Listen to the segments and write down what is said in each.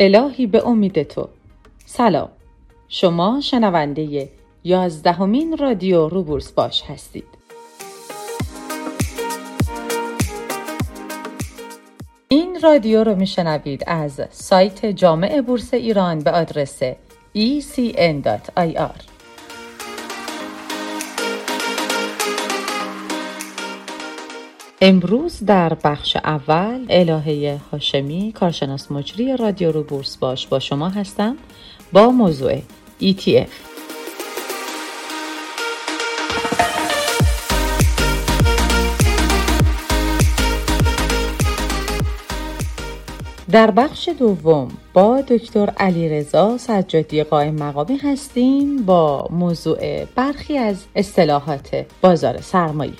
الهی به امید تو. سلام، شما شنونده 11مین رادیو روبورس باش هستید. این رادیو رو میشنوید از سایت جامع بورس ایران به آدرس ecn.ir. امروز در بخش اول الهه هاشمی، کارشناس مجری رادیو رو بورس باش، با شما هستم با موضوع ETF. در بخش دوم با دکتر علیرضا سجادی قائم مقامی هستیم با موضوع برخی از اصطلاحات بازار سرمایه.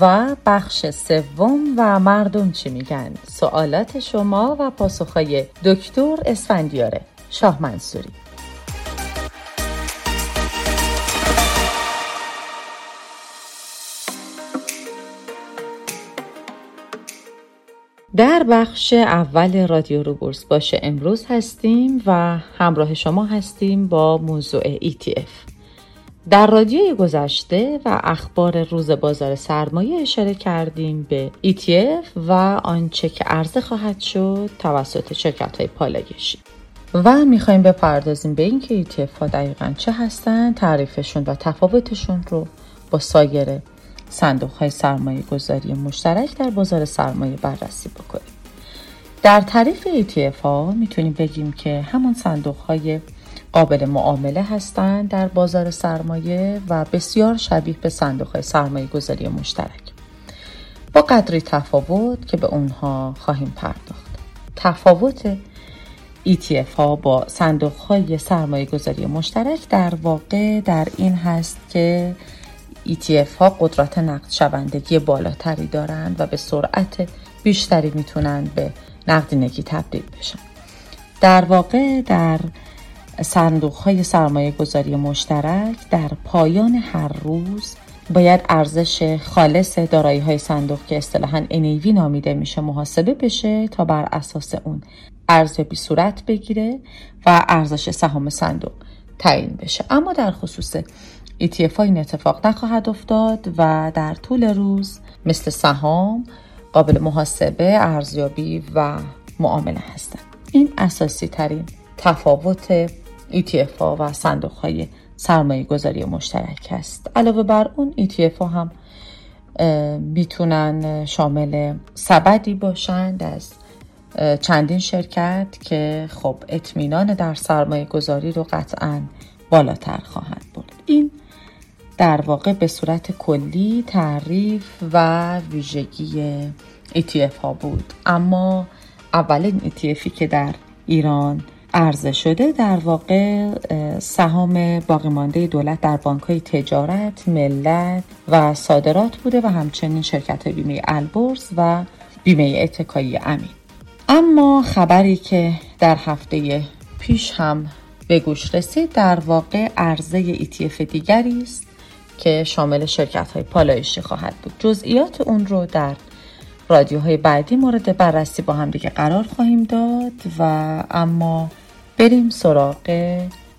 و بخش سوم و مردم چی میگن؟ سوالات شما و پاسخهای دکتر اسفندیاره شاه منصوری. در بخش اول رادیو رو بورس باشه امروز هستیم و همراه شما هستیم با موضوع ETF. در رادیوی گذشته و اخبار روز بازار سرمایه اشاره کردیم به ETF و آنچه که عرضه خواهد شد توسط شرکت‌های پالایشی و می‌خوایم بپردازیم به اینکه ETF ها دقیقاً چه هستند، تعریفشون و تفاوتشون رو با سایر صندوق‌های سرمایه‌گذاری مشترک در بازار سرمایه بررسی بکنیم. در تعریف ETF ها میتونیم بگیم که همان صندوق‌های قابل معامله هستند در بازار سرمایه و بسیار شبیه به صندوق‌های سرمایه‌گذاری مشترک با قدری تفاوت که به اونها خواهیم پرداخت. تفاوت ETF ها با صندوق‌های سرمایه‌گذاری مشترک در واقع در این هست که ETF ها قدرت نقد شوندگی بالاتری دارند و به سرعت بیشتری میتونن به نقدینگی تبدیل بشن. در واقع در صندوق‌های سرمایه‌گذاری مشترک در پایان هر روز باید ارزش خالص دارایی‌های صندوق که اصطلاحاً NAV نامیده میشه محاسبه بشه تا بر اساس اون ارزیابی صورت بگیره و ارزش سهام صندوق تعیین بشه. اما در خصوص ETF این اتفاق نخواهد افتاد و در طول روز مثل سهام قابل محاسبه، ارزیابی و معامله هستند. این اساسی ترین تفاوت ETF ها و صندوق های سرمایه گذاری مشترک است. علاوه بر اون ETF ها هم میتونن شامل سبدی باشند از چندین شرکت که خب اطمینان در سرمایه گذاری رو قطعاً بالاتر خواهند برد. این در واقع به صورت کلی تعریف و ویژگی ETF ها بود. اما اولین ETFی که در ایران عرضه شده در واقع سهام باقی مانده دولت در بانک‌های تجارت، ملت و صادرات بوده و همچنین شرکت بیمه البرز و بیمه اتکایی امین. اما خبری که در هفته پیش هم به گوش رسید در واقع عرضه ETF دیگری است که شامل شرکت‌های پالایشی خواهد بود. جزئیات اون رو در رادیوهای بعدی مورد بررسی با هم دیگه قرار خواهیم داد. و اما بریم سراغ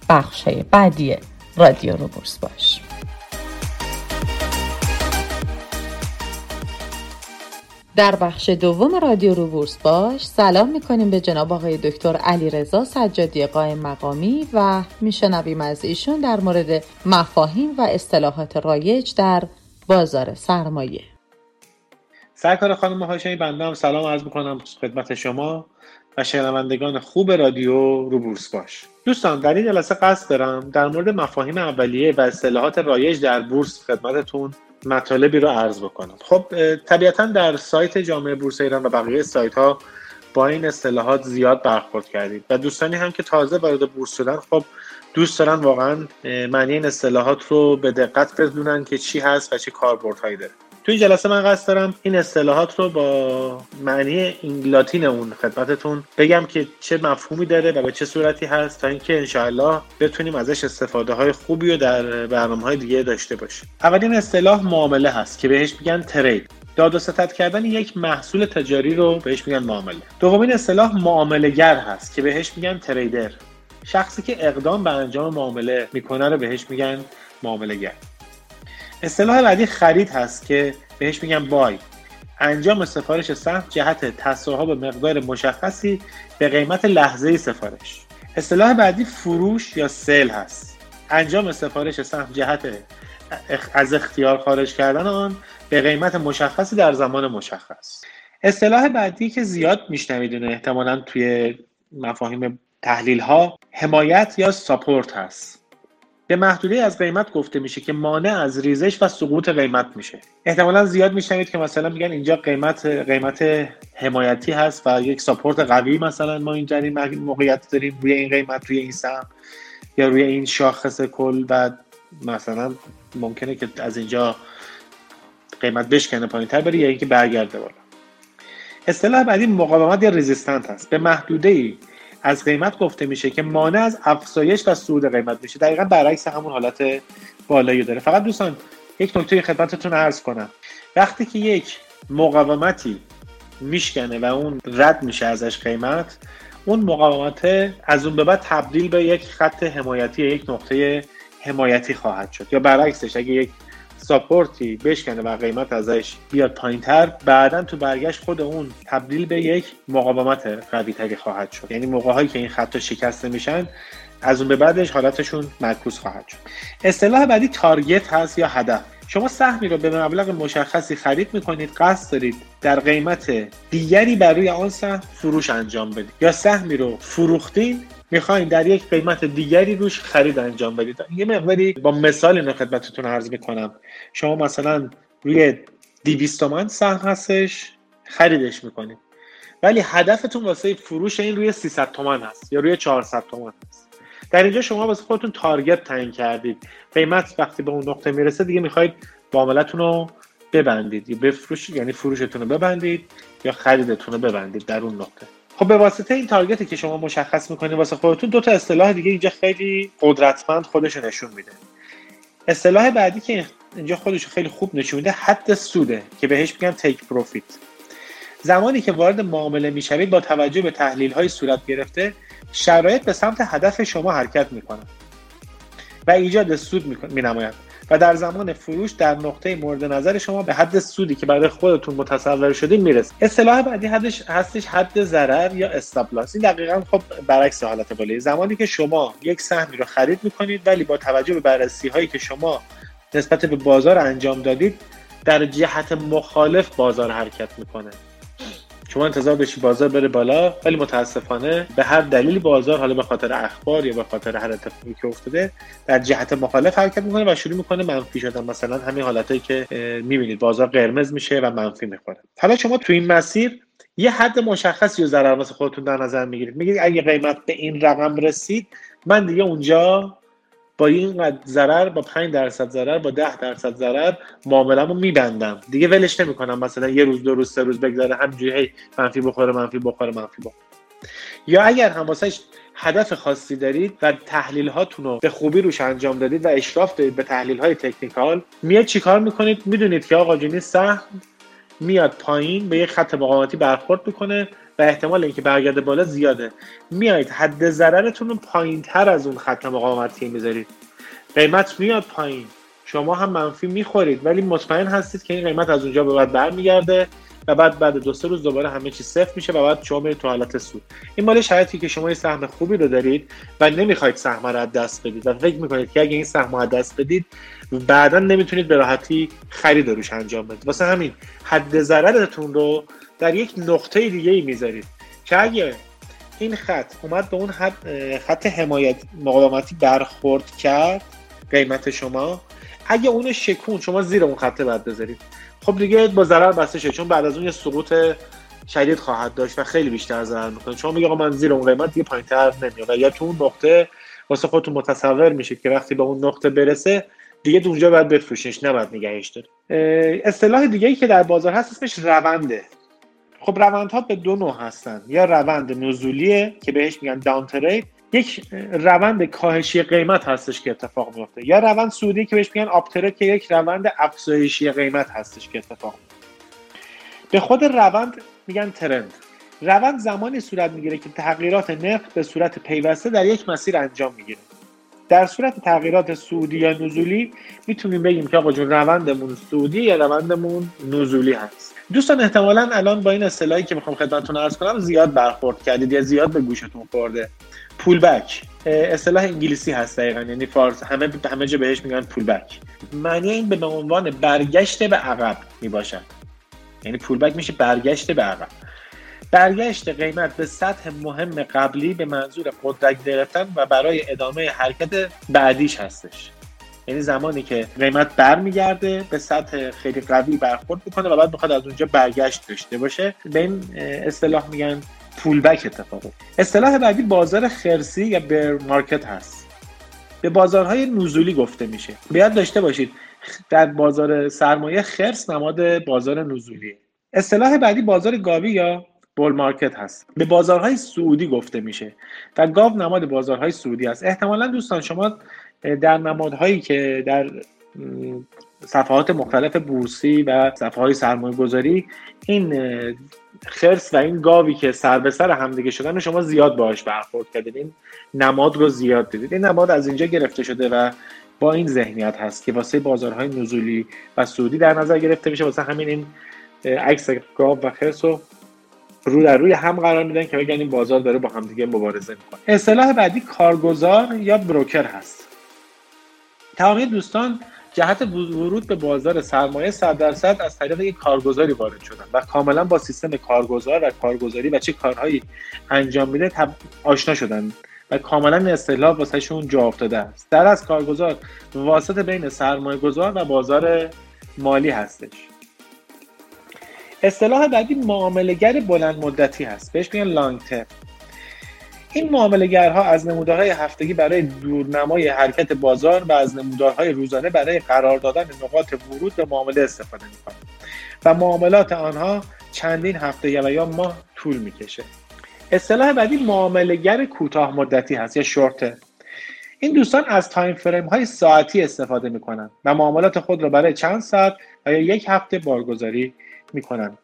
بخش‌های بعدی رادیو رو بورس باش. در بخش دوم رادیو رو بورس باش سلام می‌کنیم به جناب آقای دکتر علیرضا سجادی قائم مقامی و میشنویم از ایشون در مورد مفاهیم و اصطلاحات رایج در بازار سرمایه. سرکار خانم هاشمی، بنده هم سلام عرض می‌کنم خدمت شما و شنوندگان خوب رادیو رو بورس باش. دوستان در این جلسه قصد دارم در مورد مفاهیم اولیه و اصطلاحات رایج در بورس خدمتتون مطالبی رو عرض بکنم. خب طبیعتاً در سایت جامعه بورس ایران و بقیه سایت‌ها با این اصطلاحات زیاد برخورد کردید و دوستانی هم که تازه وارد بورس شدن خب دوست دارن واقعاً معنی این اصطلاحات رو به دقت بدونن که چی هست و چه کاربردهایی داره. توی جلسه من قصد دارم این اصطلاحات رو با معنی لاتین اون خدمتتون بگم که چه مفهومی داره و به چه صورتی هست، تا اینکه انشاءالله بتونیم ازش استفاده های خوبی رو در برنامه های دیگه داشته باشیم. اولین اصطلاح معامله هست که بهش میگن ترید. داد و ستد کردن یک محصول تجاری رو بهش میگن معامله. دومین اصطلاح معامله گر هست که بهش میگن تریدر. شخصی که اقدام به انجام معامله میکنه رو بهش میگن معامله گر. اصطلاح بعدی خرید هست که بهش میگن بای. انجام سفارش سهم جهت تصاحب مقدار مشخصی به قیمت لحظه‌ای سفارش. اصطلاح بعدی فروش یا سیل هست. انجام سفارش سهم جهت از اختیار خارج کردن آن به قیمت مشخصی در زمان مشخص. اصطلاح بعدی که زیاد میشنوید احتمالاً توی مفاهیم تحلیل ها حمایت یا ساپورت هست. به محدوده از قیمت گفته میشه که مانع از ریزش و سقوط قیمت میشه. احتمالاً زیاد میشنوید که مثلا میگن اینجا قیمت حمایتی هست و یک ساپورت قوی، مثلا ما اینجا این موقعیت داریم روی این قیمت، روی این سهم یا روی این شاخص کل، و مثلا ممکنه که از اینجا قیمت بشکنه پایین‌تر بره یا اینکه برگرده بالا. اصطلاح بعدی مقاومت یا رزिस्टنت هست. به محدوده‌ای از قیمت گفته میشه که مانع از افزایش و صعود قیمت میشه. دقیقاً برعکس همون حالت بالایی داره. فقط دوستان یک نکته خدمتتون عرض کنم. وقتی که یک مقاومتی میشکنه و اون رد میشه ازش قیمت، اون مقاومت از اون به بعد تبدیل به یک خط حمایتی، یک نقطه حمایتی خواهد شد. یا برعکسش اگه یک ساپورتی بشکنه و قیمت ازش بیاد پایین‌تر، بعداً تو برگشت خود اون تبدیل به یک مقاومت قوی‌تری خواهد شد. یعنی موقع‌هایی که این خطا شکسته میشن از اون به بعدش حالتشون معکوس خواهد شد. اصطلاح بعدی تارگت هست یا هدف. شما سهمی رو به مبلغ مشخصی خرید میکنید، قصد دارید در قیمت دیگری بر روی آن سهم فروش انجام بدید، یا سهمی رو فروختین میخواین در یک قیمت دیگری روش خرید انجام بدید. یه مقداری با مثال اینو خدمتتون عرض میکنم. شما مثلا روی 200 تومان سهم هستش، خریدش میکنید، ولی هدفتون واسه فروش این روی 300 تومان هست یا روی 400 تومان هست. در اینجا شما واسه خودتون تارگت تعیین کردید. قیمت وقتی به اون نقطه میرسه دیگه میخواید معاملتون رو ببندید، یا بفروشید، یعنی فروشتون رو ببندید یا خریدتون رو ببندید در اون نقطه. خب به واسطه این تارگتی که شما مشخص میکنید واسه خودتون، دو تا اصطلاح دیگه اینجا خیلی قدرتمند خودش نشون میده. اصطلاح بعدی که اینجا خودش خیلی خوب نشون میده حد سوده که بهش میگن تیک پروفیت. زمانی که وارد معامله میشوید با توجه به تحلیل‌های صورت گرفته، شرایط به سمت هدف شما حرکت میکنه و ایجاد سود مینماید و در زمان فروش در نقطه مورد نظر شما به حد سودی که برای خودتون متصور شده میرسید. اصطلاح بعدی حدش هستش حد ضرر یا استاپ لاس. این دقیقاً خب برعکس حالت بالایی. زمانی که شما یک سهمی رو خرید میکنید، ولی با توجه به بررسی هایی که شما نسبت به بازار انجام دادید در جهت مخالف بازار حرکت میکنه. شما انتظار داشتید بازار بره بالا، ولی متاسفانه به هر دلیلی بازار، حالا به خاطر اخبار یا به خاطر هر اتفاقی که افتاده، در جهت مخالف حرکت میکنه و شروع میکنه منفی شدن. مثلا همین حالتایی که میبینید بازار قرمز میشه و منفی میخوره. حالا شما تو این مسیر یه حد مشخصی رو ضرر واسه خودتون در نظر میگیرید، میگید اگه قیمت به این رقم رسید، من دیگه اونجا با اینقدر ضرر، با 5% ضرر، با 10% ضرر معامله‌مو میبندم، دیگه ولش نمیکنم. مثلا یه روز، دو روز، سه روز بگذره همینجوری هی منفی بخوره. یا اگر هم واسش هدف خاصی دارید و تحلیل هاتونو به خوبی روش انجام دادید و اشراف دارید به تحلیل های تکنیکال، میاد چیکار میکنید؟ میدونید که آقا جون سهم میاد پایین، به یه خط مقاومتی برخورد میکنه و احتمال اینکه برگرده بالا زیاده. میایید حد ضررتون رو پایین‌تر از اون خط مقاومتی میذارید. قیمت میاد پایین، شما هم منفی میخورید، ولی مطمئن هستید که این قیمت از اونجا به بعد برمیگرده و بعد دو سه روز دوباره همه چی صفر میشه و بعد شما میرید تو حالت سود. این مال شرایطی که شما یه سهم خوبی رو دارید و نمیخواید سهم رو از دست بدید و فکر میکنید که اگه این سهم رو از دست بدید بعداً نمیتونید به راحتی خرید روش انجام بدید. واسه همین حد ضررتون رو در یک نقطه دیگه‌ای میذارید که اگه این خط اومد به اون خط حمایت مقاومتی برخورد کرد، قیمت شما اگه اون شکون، شما زیر اون خط بعد بذارید، خب دیگه با ضرر بسته شد، چون بعد از اون یه سقوط شدید خواهد داشت و خیلی بیشتر ضرر میکنه. شما میگه آقا من زیر اون قیمت دیگه پایین‌تر نمیام، یا تو اون نقطه واسه خودتون متصور میشید که وقتی به اون نقطه برسه دیگه تو اونجا باید بفروشیش، نباید نگهش داری. اصطلاح دیگه‌ای که در بازار هست اسمش رونده. خب روندها به دو نوع هستن، یا روند نزولیه که بهش میگن داون ترید، یک روند کاهشی قیمت هستش که اتفاق میفته، یا روند صعودی که بهش میگن آپ ترید که یک روند افزایشی قیمت هستش که اتفاق میفته. به خود روند میگن ترند. روند زمانی صورت میگیره که تغییرات نرخ به صورت پیوسته در یک مسیر انجام میگیره. در صورت تغییرات صعودی یا نزولی میتونیم بگیم که آقا جون روندمون صعودی یا روندمون نزولی هست. دوستان احتمالاً الان با این اصطلاحی که میخوام خدمتتون عرض کنم زیاد برخورد کردید یا زیاد به گوشتون خورده. پول بک اصطلاح انگلیسی هست دقیقاً، یعنی فارس همه جا بهش میگن پول بک. معنی این به عنوان برگشت به عقب میباشد. یعنی پول بک میشه برگشت به عقب. برگشت قیمت به سطح مهم قبلی به منظور قدرت گرفتن و برای ادامه حرکت بعدیش هستش. یعنی زمانی که قیمت برمیگرده به سطح خیلی قوی برخورد میکنه و بعد بخواد از اونجا برگشت داشته باشه، به این اصطلاح میگن پول بک اتفاق. اصطلاح بعدی بازار خرسی یا بیر مارکت هست. به بازارهای نزولی گفته میشه. باید داشته باشید در بازار سرمایه خرس نماد بازار نزولیه. اصطلاح بعدی بازار گاوی یا بول مارکت هست. به بازارهای سعودی گفته میشه و گاو نماد بازارهای سعودی هست. احتمالاً دوستان شما در نمادهایی که در صفحات مختلف بورسی و صفحات سرمایه‌گذاری این خرس و این گاوی که سر به سر همدیگه شدن شما زیاد باهاش برخورد کردید، این نماد رو زیاد دیدید. این نماد از اینجا گرفته شده و با این ذهنیت هست که واسه بازارهای نزولی و سعودی در نظر گرفته میشه. واسه همین این عکس گاو و خرس رو رو در روی هم قرار میدن که بگن این بازار داره با همدیگه مبارزه میکنه. اصطلاح بعدی کارگزار یا بروکر هست. تمامی دوستان جهت ورود به بازار سرمایه 100% از طریق یک کارگزاری وارد شدن و کاملا با سیستم کارگزار و کارگزاری و چه کارهایی انجام میده آشنا شدن و کاملا این اصطلاح واسه شون جا افتاده است. در از کارگزار واسطه بین سرمایه گذار و بازار مالی هستش. اصطلاح بعدی معامله‌گر بلند مدتی هست، بهش میگن لانگ ترم. این معامله‌گرها از نمودارهای هفتگی برای دورنمای حرکت بازار و از نمودارهای روزانه برای قرار دادن نقاط ورود به معامله استفاده می‌کنند و معاملات آنها چندین هفته و یا ماه طول می‌کشه. اصطلاح بعدی معامله‌گر کوتاه مدتی هست یا شورت ترم. این دوستان از تایم فریم های ساعتی استفاده می‌کنند و معاملات خود را برای چند ساعت و یا یک هفته بارگذاری میکنن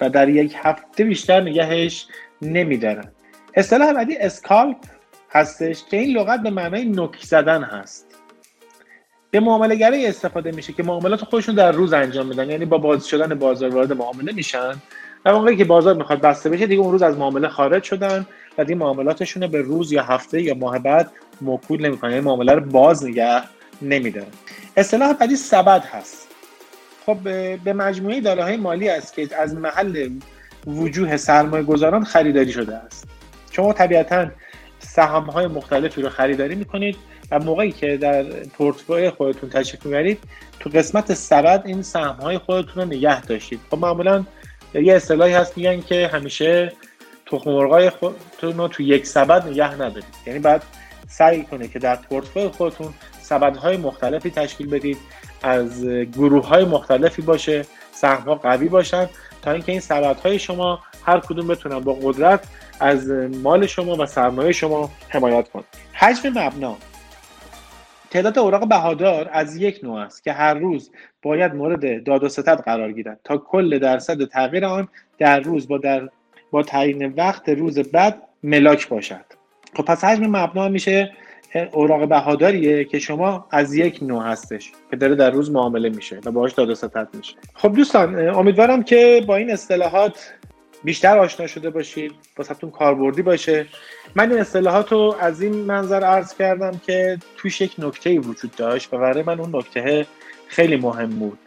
و در یک هفته بیشتر نگهش نمیدارن. اصطلاح بعدی اسکالپ هستش که این لغت به معنای نوک زدن هست. به معامله گری استفاده میشه که معاملات خودشون در روز انجام میدن، یعنی با باز شدن بازار وارد معامله میشن و موقعی که بازار میخواد بسته بشه دیگه اون روز از معامله خارج شدن و دیگه معاملاتشون رو به روز یا هفته یا ماه بعد موکول نمیکنن، یعنی معامله رو باز نگه نمیدارن. اصطلاح بعدی سبد هست. خب به مجموعه دارایی‌های مالی است که از محل وجوه سرمایه‌گذاران خریداری شده است. شما طبیعتاً سهام‌های مختلفی رو خریداری می‌کنید و موقعی که در پورتفوی خودتون تشریف می‌برید تو قسمت سبد این سهام‌های خودتون رو نگه داشتید. خب معمولاً یه اصطلاحی هست میگن که همیشه تخم مرغ‌های خودتون رو تو یک سبد نگه ندارید. یعنی باید سعی کنید که در پورتفوی خودتون سبدهای مختلفی تشکیل بدید، از گروه‌های مختلفی باشه، سهم‌ها قوی باشن تا اینکه این سبدهای شما هر کدوم بتونن با قدرت از مال شما و سرمایه شما حمایت کنن. حجم مبنا تعداد اوراق بهادار از یک نوع است که هر روز باید مورد داد و ستد قرار گیرد تا کل درصد تغییر آن در روز با تعیین وقت روز بعد ملاک باشد. خب پس حجم مبنا میشه اوراق بهاداریه که شما از یک نوع هستش که داره در روز معامله میشه و باهاش داد و ستد میشه. خب دوستان امیدوارم که با این اصطلاحات بیشتر آشنا شده باشید، واسهتون کاربردی باشه. من این اصطلاحات رو از این منظر عرض کردم که توش یک نکته‌ای وجود داشت و برای من اون نکته خیلی مهم بود.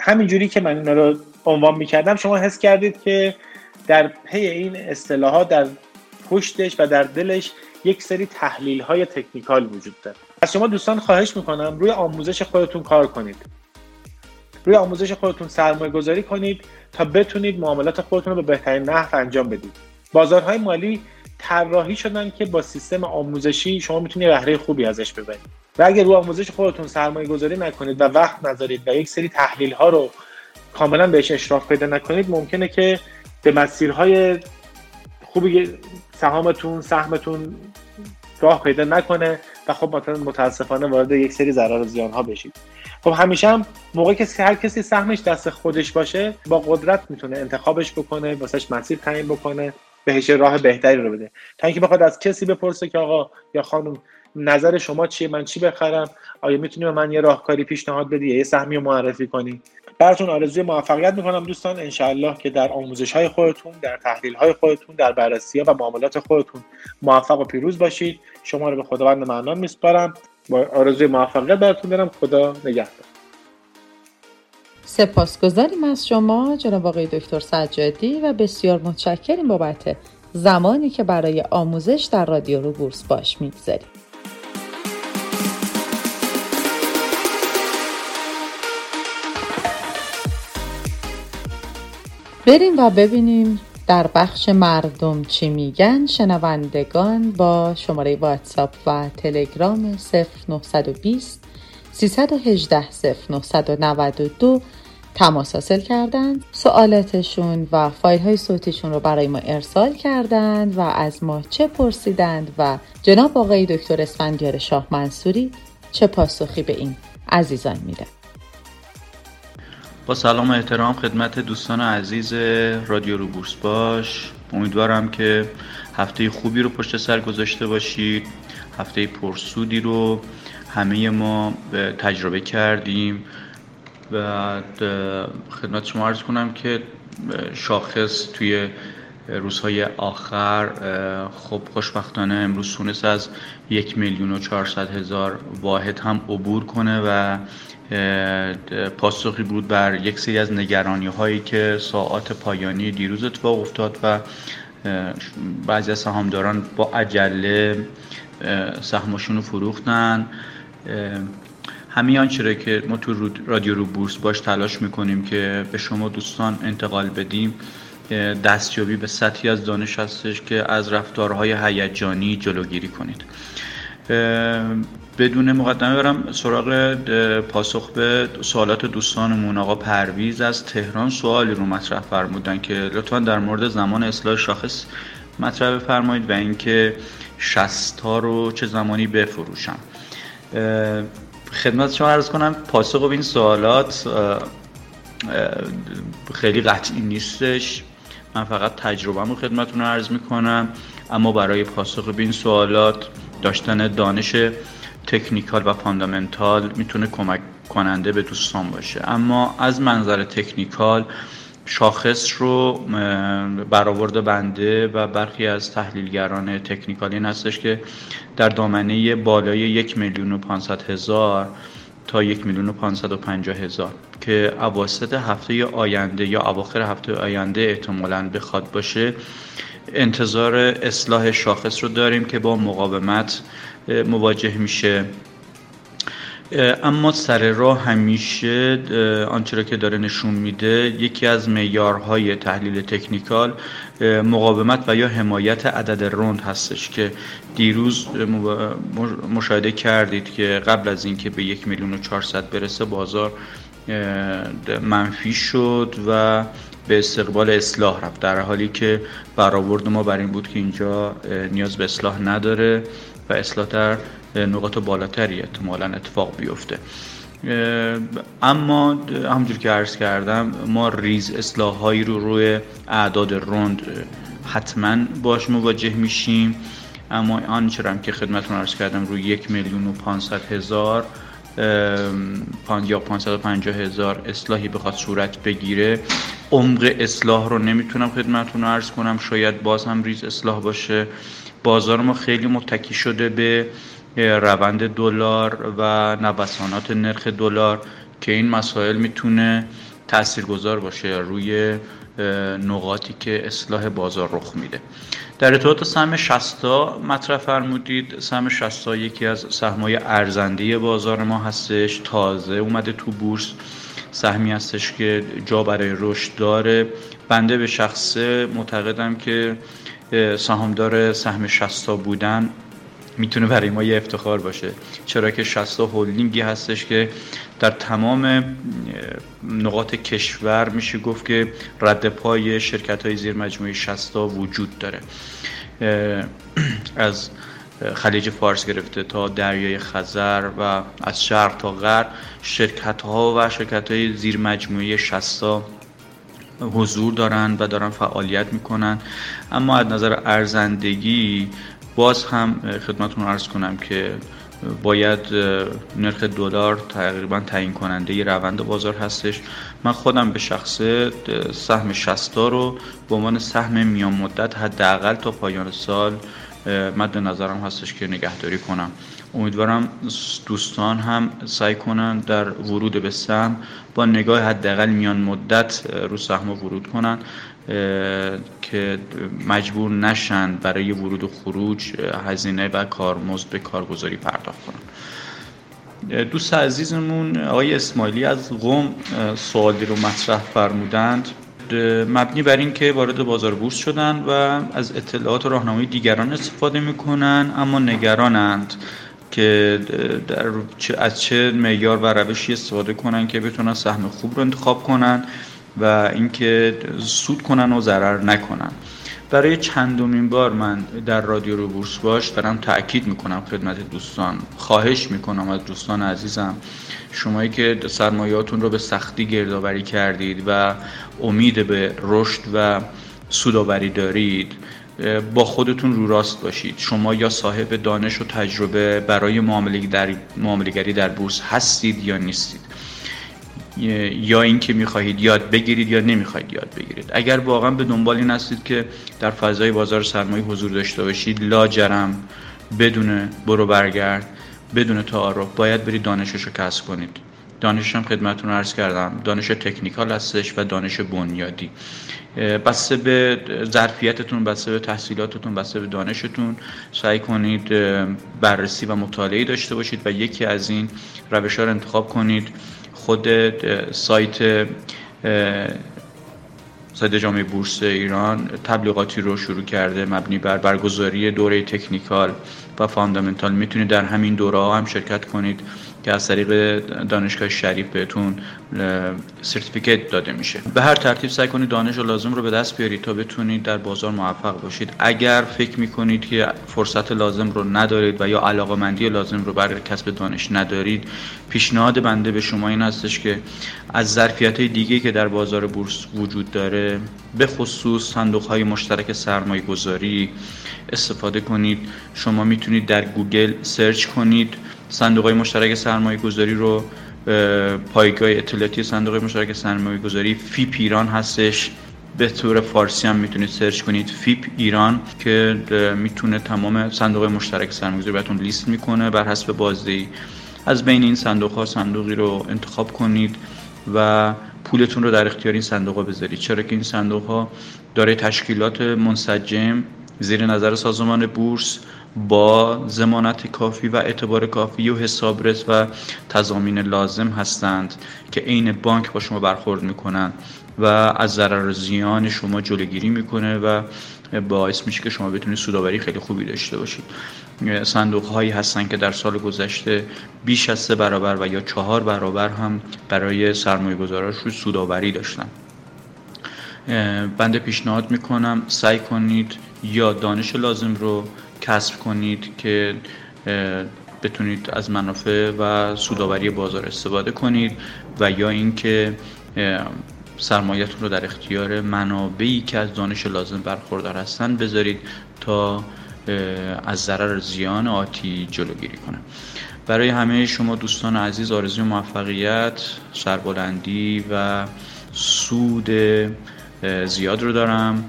همینجوری که من اینا رو عنوان میکردم شما حس کردید که در پی این اصطلاحات در پشتش و در دلش یک سری تحلیل‌های تکنیکال وجود داره. از شما دوستان خواهش می‌کنم روی آموزش خودتون کار کنید. روی آموزش خودتون سرمایه‌گذاری کنید تا بتونید معاملات خودتون رو به بهترین نحو انجام بدید. بازارهای مالی طراحی شدن که با سیستم آموزشی شما می‌تونید بهره خوبی ازش ببرید. و اگر رو آموزش خودتون سرمایه‌گذاری نکنید و وقت نذارید و یک سری تحلیل‌ها رو کاملا بهش اشراف پیدا نکنید، ممکنه که به مسیرهای خوبی سهمتون راه پیدا نکنه و خب متاسفانه وارد یک سری ضرر و زیان‌ها بشید. خب همیشه هم موقعی که هر کسی سهمش دست خودش باشه، با قدرت میتونه انتخابش بکنه، واسش مسیر تعیین بکنه، بهش راه بهتری رو بده، تا اینکه بخواد از کسی بپرسه که آقا یا خانم نظر شما چیه، من چی بخرم، آیا میتونی به من یه راهکاری پیشنهاد بدی، یه سهمی رو معرفی کنی. براتون آرزوی موفقیت میکنم دوستان، انشالله که در آموزش‌های خودتون، در تحلیل‌های خودتون، در بررسی‌ها و معاملات خودتون موفق و پیروز باشید. شما رو به خداوند معنان میسپارم، با آرزوی موفقیت براتون دارم. خدا نگهدار. سپاسگزاریم از شما جناب آقای دکتر سجادی و بسیار متشکریم بابت زمانی که برای آموزش در رادیو رو بورس باش می‌گذارید. بریم و ببینیم در بخش مردم چی میگن شنوندگان با شماره واتساپ و تلگرام 0920 318 0992 تماس حاصل کردند، سوالاتشون و فایل های صوتیشون رو برای ما ارسال کردند و از ما چه پرسیدند و جناب آقای دکتر اسفندیاره شاه منصوری چه پاسخی به این عزیزان میدن. با سلام و احترام خدمت دوستان عزیز رادیو رو بورس باش، امیدوارم که هفته خوبی رو پشت سر گذاشته باشید، هفته پرسودی رو همه ما تجربه کردیم و خدمت شما عرض کنم که شاخص توی روزهای آخر خب خوشبختانه امروز تونست از 1,400,000 واحد هم عبور کنه و پاسخی بود بر یک سری از نگرانی هایی که ساعات پایانی دیروز اتفاق افتاد و بعضی از سهامداران با عجله سهمشون رو فروختن. همین آنچه را که ما تو رادیو رو بورس باش تلاش میکنیم که به شما دوستان انتقال بدیم، دستیابی به سطحی از دانش هستش که از رفتارهای هیجانی جلوگیری کنید. بدون مقدمه برم سراغ پاسخ به سوالات دوستانمون. آقا پرویز از تهران سوالی رو مطرح فرمودن که لطفاً در مورد زمان اصلاح شاخص مطرح بفرمایید و اینکه شستا رو چه زمانی بفروشم. خدمت شما عرض کنم پاسخ به این سوالات خیلی قطعی نیستش، من فقط تجربه‌مو خدمتتون عرض می‌کنم، اما برای پاسخ به این سوالات داشتن دانش تکنیکال و فاندامنتال میتونه کمک کننده به دوستان باشه. اما از منظر تکنیکال شاخص رو برآورده بنده و برخی از تحلیلگران تکنیکال این هستش که در دامنه بالای 1,500,000 تا 1,550,000 که اواسط هفته آینده یا اواخر هفته آینده احتمالاً بخواد باشه، انتظار اصلاح شاخص رو داریم که با مقاومت مواجه میشه. اما سر راه همیشه آنچه را که داره نشون میده، یکی از معیارهای تحلیل تکنیکال مقاومت و یا حمایت عدد روند هستش که دیروز مشاهده کردید که قبل از اینکه به 1,400,000 برسه بازار منفی شد و به استقبال اصلاح رفت، در حالی که برآورد ما بر این بود که اینجا نیاز به اصلاح نداره و اصلاح در نقاط بالاتری احتمالاً اتفاق بیفته. اما همونجور که عرض کردم ما ریز اصلاح‌هایی رو روی اعداد روند حتماً باش مواجه میشیم، اما آنچه هم که خدمتتون عرض کردم روی 1,500,000 یا 550,000 اصلاحی بخواد صورت بگیره، عمق اصلاح رو نمیتونم خدمتتون عرض کنم، شاید باز هم ریز اصلاح باشه. بازار ما خیلی متکی شده به روند دلار و نوسانات نرخ دلار که این مسائل میتونه تاثیرگذار باشه روی نقاطی که اصلاح بازار رخ میده. در ارتباط سهم شستا مطرح فرمودید، سهم شستا یکی از سهم‌های ارزنده بازار ما هستش، تازه اومده تو بورس، سهمی هستش که جا برای رشد داره. بنده به شخصه معتقدم که سهامدار سهم شستا بودن میتونه برای ما یه افتخار باشه، چرا که شستا هلدینگی هستش که در تمام نقاط کشور میشه گفت که رد پای شرکت‌های زیر مجموعه شستا وجود داره، از خلیج فارس گرفته تا دریای خزر و از شرق تا غرب شرکت‌ها و شرکت‌های زیر مجموعه شستا حضور دارند و دارن فعالیت میکنن. اما از نظر ارزندگی باز هم خدمتتون عرض کنم که باید نرخ دلار تقریبا تعیین کننده ی روند بازار هستش. من خودم به شخصه سهم شستا رو به عنوان سهم میان مدت حداقل تا پایان سال مد نظرم هستش که نگهداری کنم. امیدوارم دوستان هم سعی کنن در ورود به سهم با نگاه حداقل میان مدت رو سهم ورود کنن که مجبور نشن برای ورود و خروج هزینه و کارمزد به کارگزاری پرداخت کنن. دوست عزیزمون آقای اسماعیلی از قم سوالی رو مطرح فرمودند مبنی بر این که وارد بازار بورس شدن و از اطلاعات و راهنمایی دیگران استفاده میکنن، اما نگرانند که از چه معیار و روشی استفاده کنن که بتونن سهم خوب رو انتخاب کنن و اینکه سود کنن و ضرر نکنن. برای چندمین بار من در رادیو رو بورس باش دارم تأکید میکنم خدمت دوستان، خواهش میکنم از دوستان عزیزم، شمایی که سرمایه‌اتون رو به سختی گردآوری کردید و امید به رشد و سودآوری دارید، با خودتون رو راست باشید. شما یا صاحب دانش و تجربه برای معامله‌گری در بورس هستید یا نیستید، یا اینکه می‌خواهید یاد بگیرید یا نمی‌خواهید یاد بگیرید. اگر واقعا به دنبال این هستید که در فضای بازار سرمایه حضور داشته باشید، لاجرم بدون برو برگرد، بدون تعارف باید برید دانشش رو کسب کنید. دانشش هم خدمتتون عرض کردم، دانش تکنیکال هستش و دانش بنیادی. بسته به ظرفیتتون، بسته به تحصیلاتتون، بسته به دانشتون سعی کنید بررسی و مطالعه داشته باشید و یکی از این روش‌ها رو انتخاب کنید. خود سایت جامعه بورس ایران تبلیغاتی رو شروع کرده مبنی بر برگزاری دوره تکنیکال و فاندامنتال. میتونید در همین دوره ها هم شرکت کنید که از طریق دانشگاه شریف بهتون سرتیفیکیت داده میشه. به هر ترتیب سعی کنید دانش لازم رو به دست بیارید تا بتونید در بازار موفق باشید. اگر فکر میکنید که فرصت لازم رو ندارید و یا علاقه‌مندی لازم رو برای کسب دانش ندارید، پیشنهاد بنده به شما این هستش که از ظرفیت‌های دیگه‌ای که در بازار بورس وجود داره، به خصوص صندوق‌های مشترک سرمایه‌گذاری استفاده کنید. شما میتونید در گوگل سرچ کنید صندوق‌های مشترک سرمایه‌گذاری رو، پایگاه اطلاعاتی صندوق مشترک سرمایه‌گذاری FIP ایران هستش، به طور فارسی هم میتونید سرچ کنید FIP ایران که میتونه تمام صندوق مشترک سرمایه‌گذاری براتون لیست میکنه بر حسب بازدهی. از بین این صندوق‌ها صندوقی رو انتخاب کنید و پولتون رو در اختیار این صندوق‌ها بذارید، چرا که این صندوق‌ها دارای تشکیلات منسجم زیر نظر سازمان بورس با ضمانت کافی و اعتبار کافی و حسابرس و تضامین لازم هستند که عین بانک با شما برخورد میکنند و از ضرر و زیان شما جلوگیری میکنه و باعث میشه که شما بتونید سودآوری خیلی خوبی داشته باشید. صندوق هایی هستند که در سال گذشته بیش از 3 برابر و یا 4 برابر هم برای سرمایه‌گذاران سودآوری داشتن. بنده پیشنهاد میکنم سعی کنید یا دانش لازم رو کسب کنید که بتونید از منافع و سودآوری بازار استفاده کنید و یا اینکه سرمایه‌تون رو در اختیار منابعی که از دانش لازم برخوردار هستن بذارید تا از ضرر زیان آتی جلوگیری کنه. برای همه شما دوستان عزیز آرزوی موفقیت، سربلندی و سود زیاد رو دارم.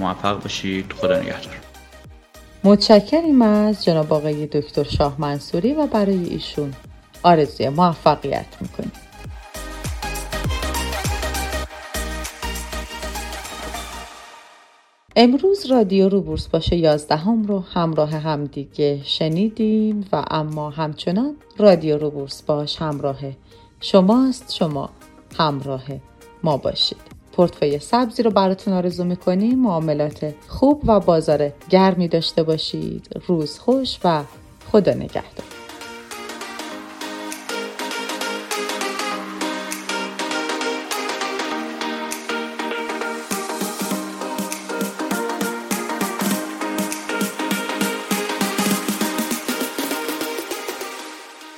موفق باشید. خدا نگهدار. متشکریم از جناب آقای دکتر شاه منصوری و برای ایشون آرزوی موفقیت میکنیم. امروز رادیو رو بورس باشه 11 رو همراه همدیگه شنیدیم و اما همچنان رادیو رو بورس باش همراه شماست، شما همراه ما باشید. پورتفوی سبزی رو براتون آرزو می‌کنیم. معاملات خوب و بازار گرمی داشته باشید. روز خوش و خدا نگهدار.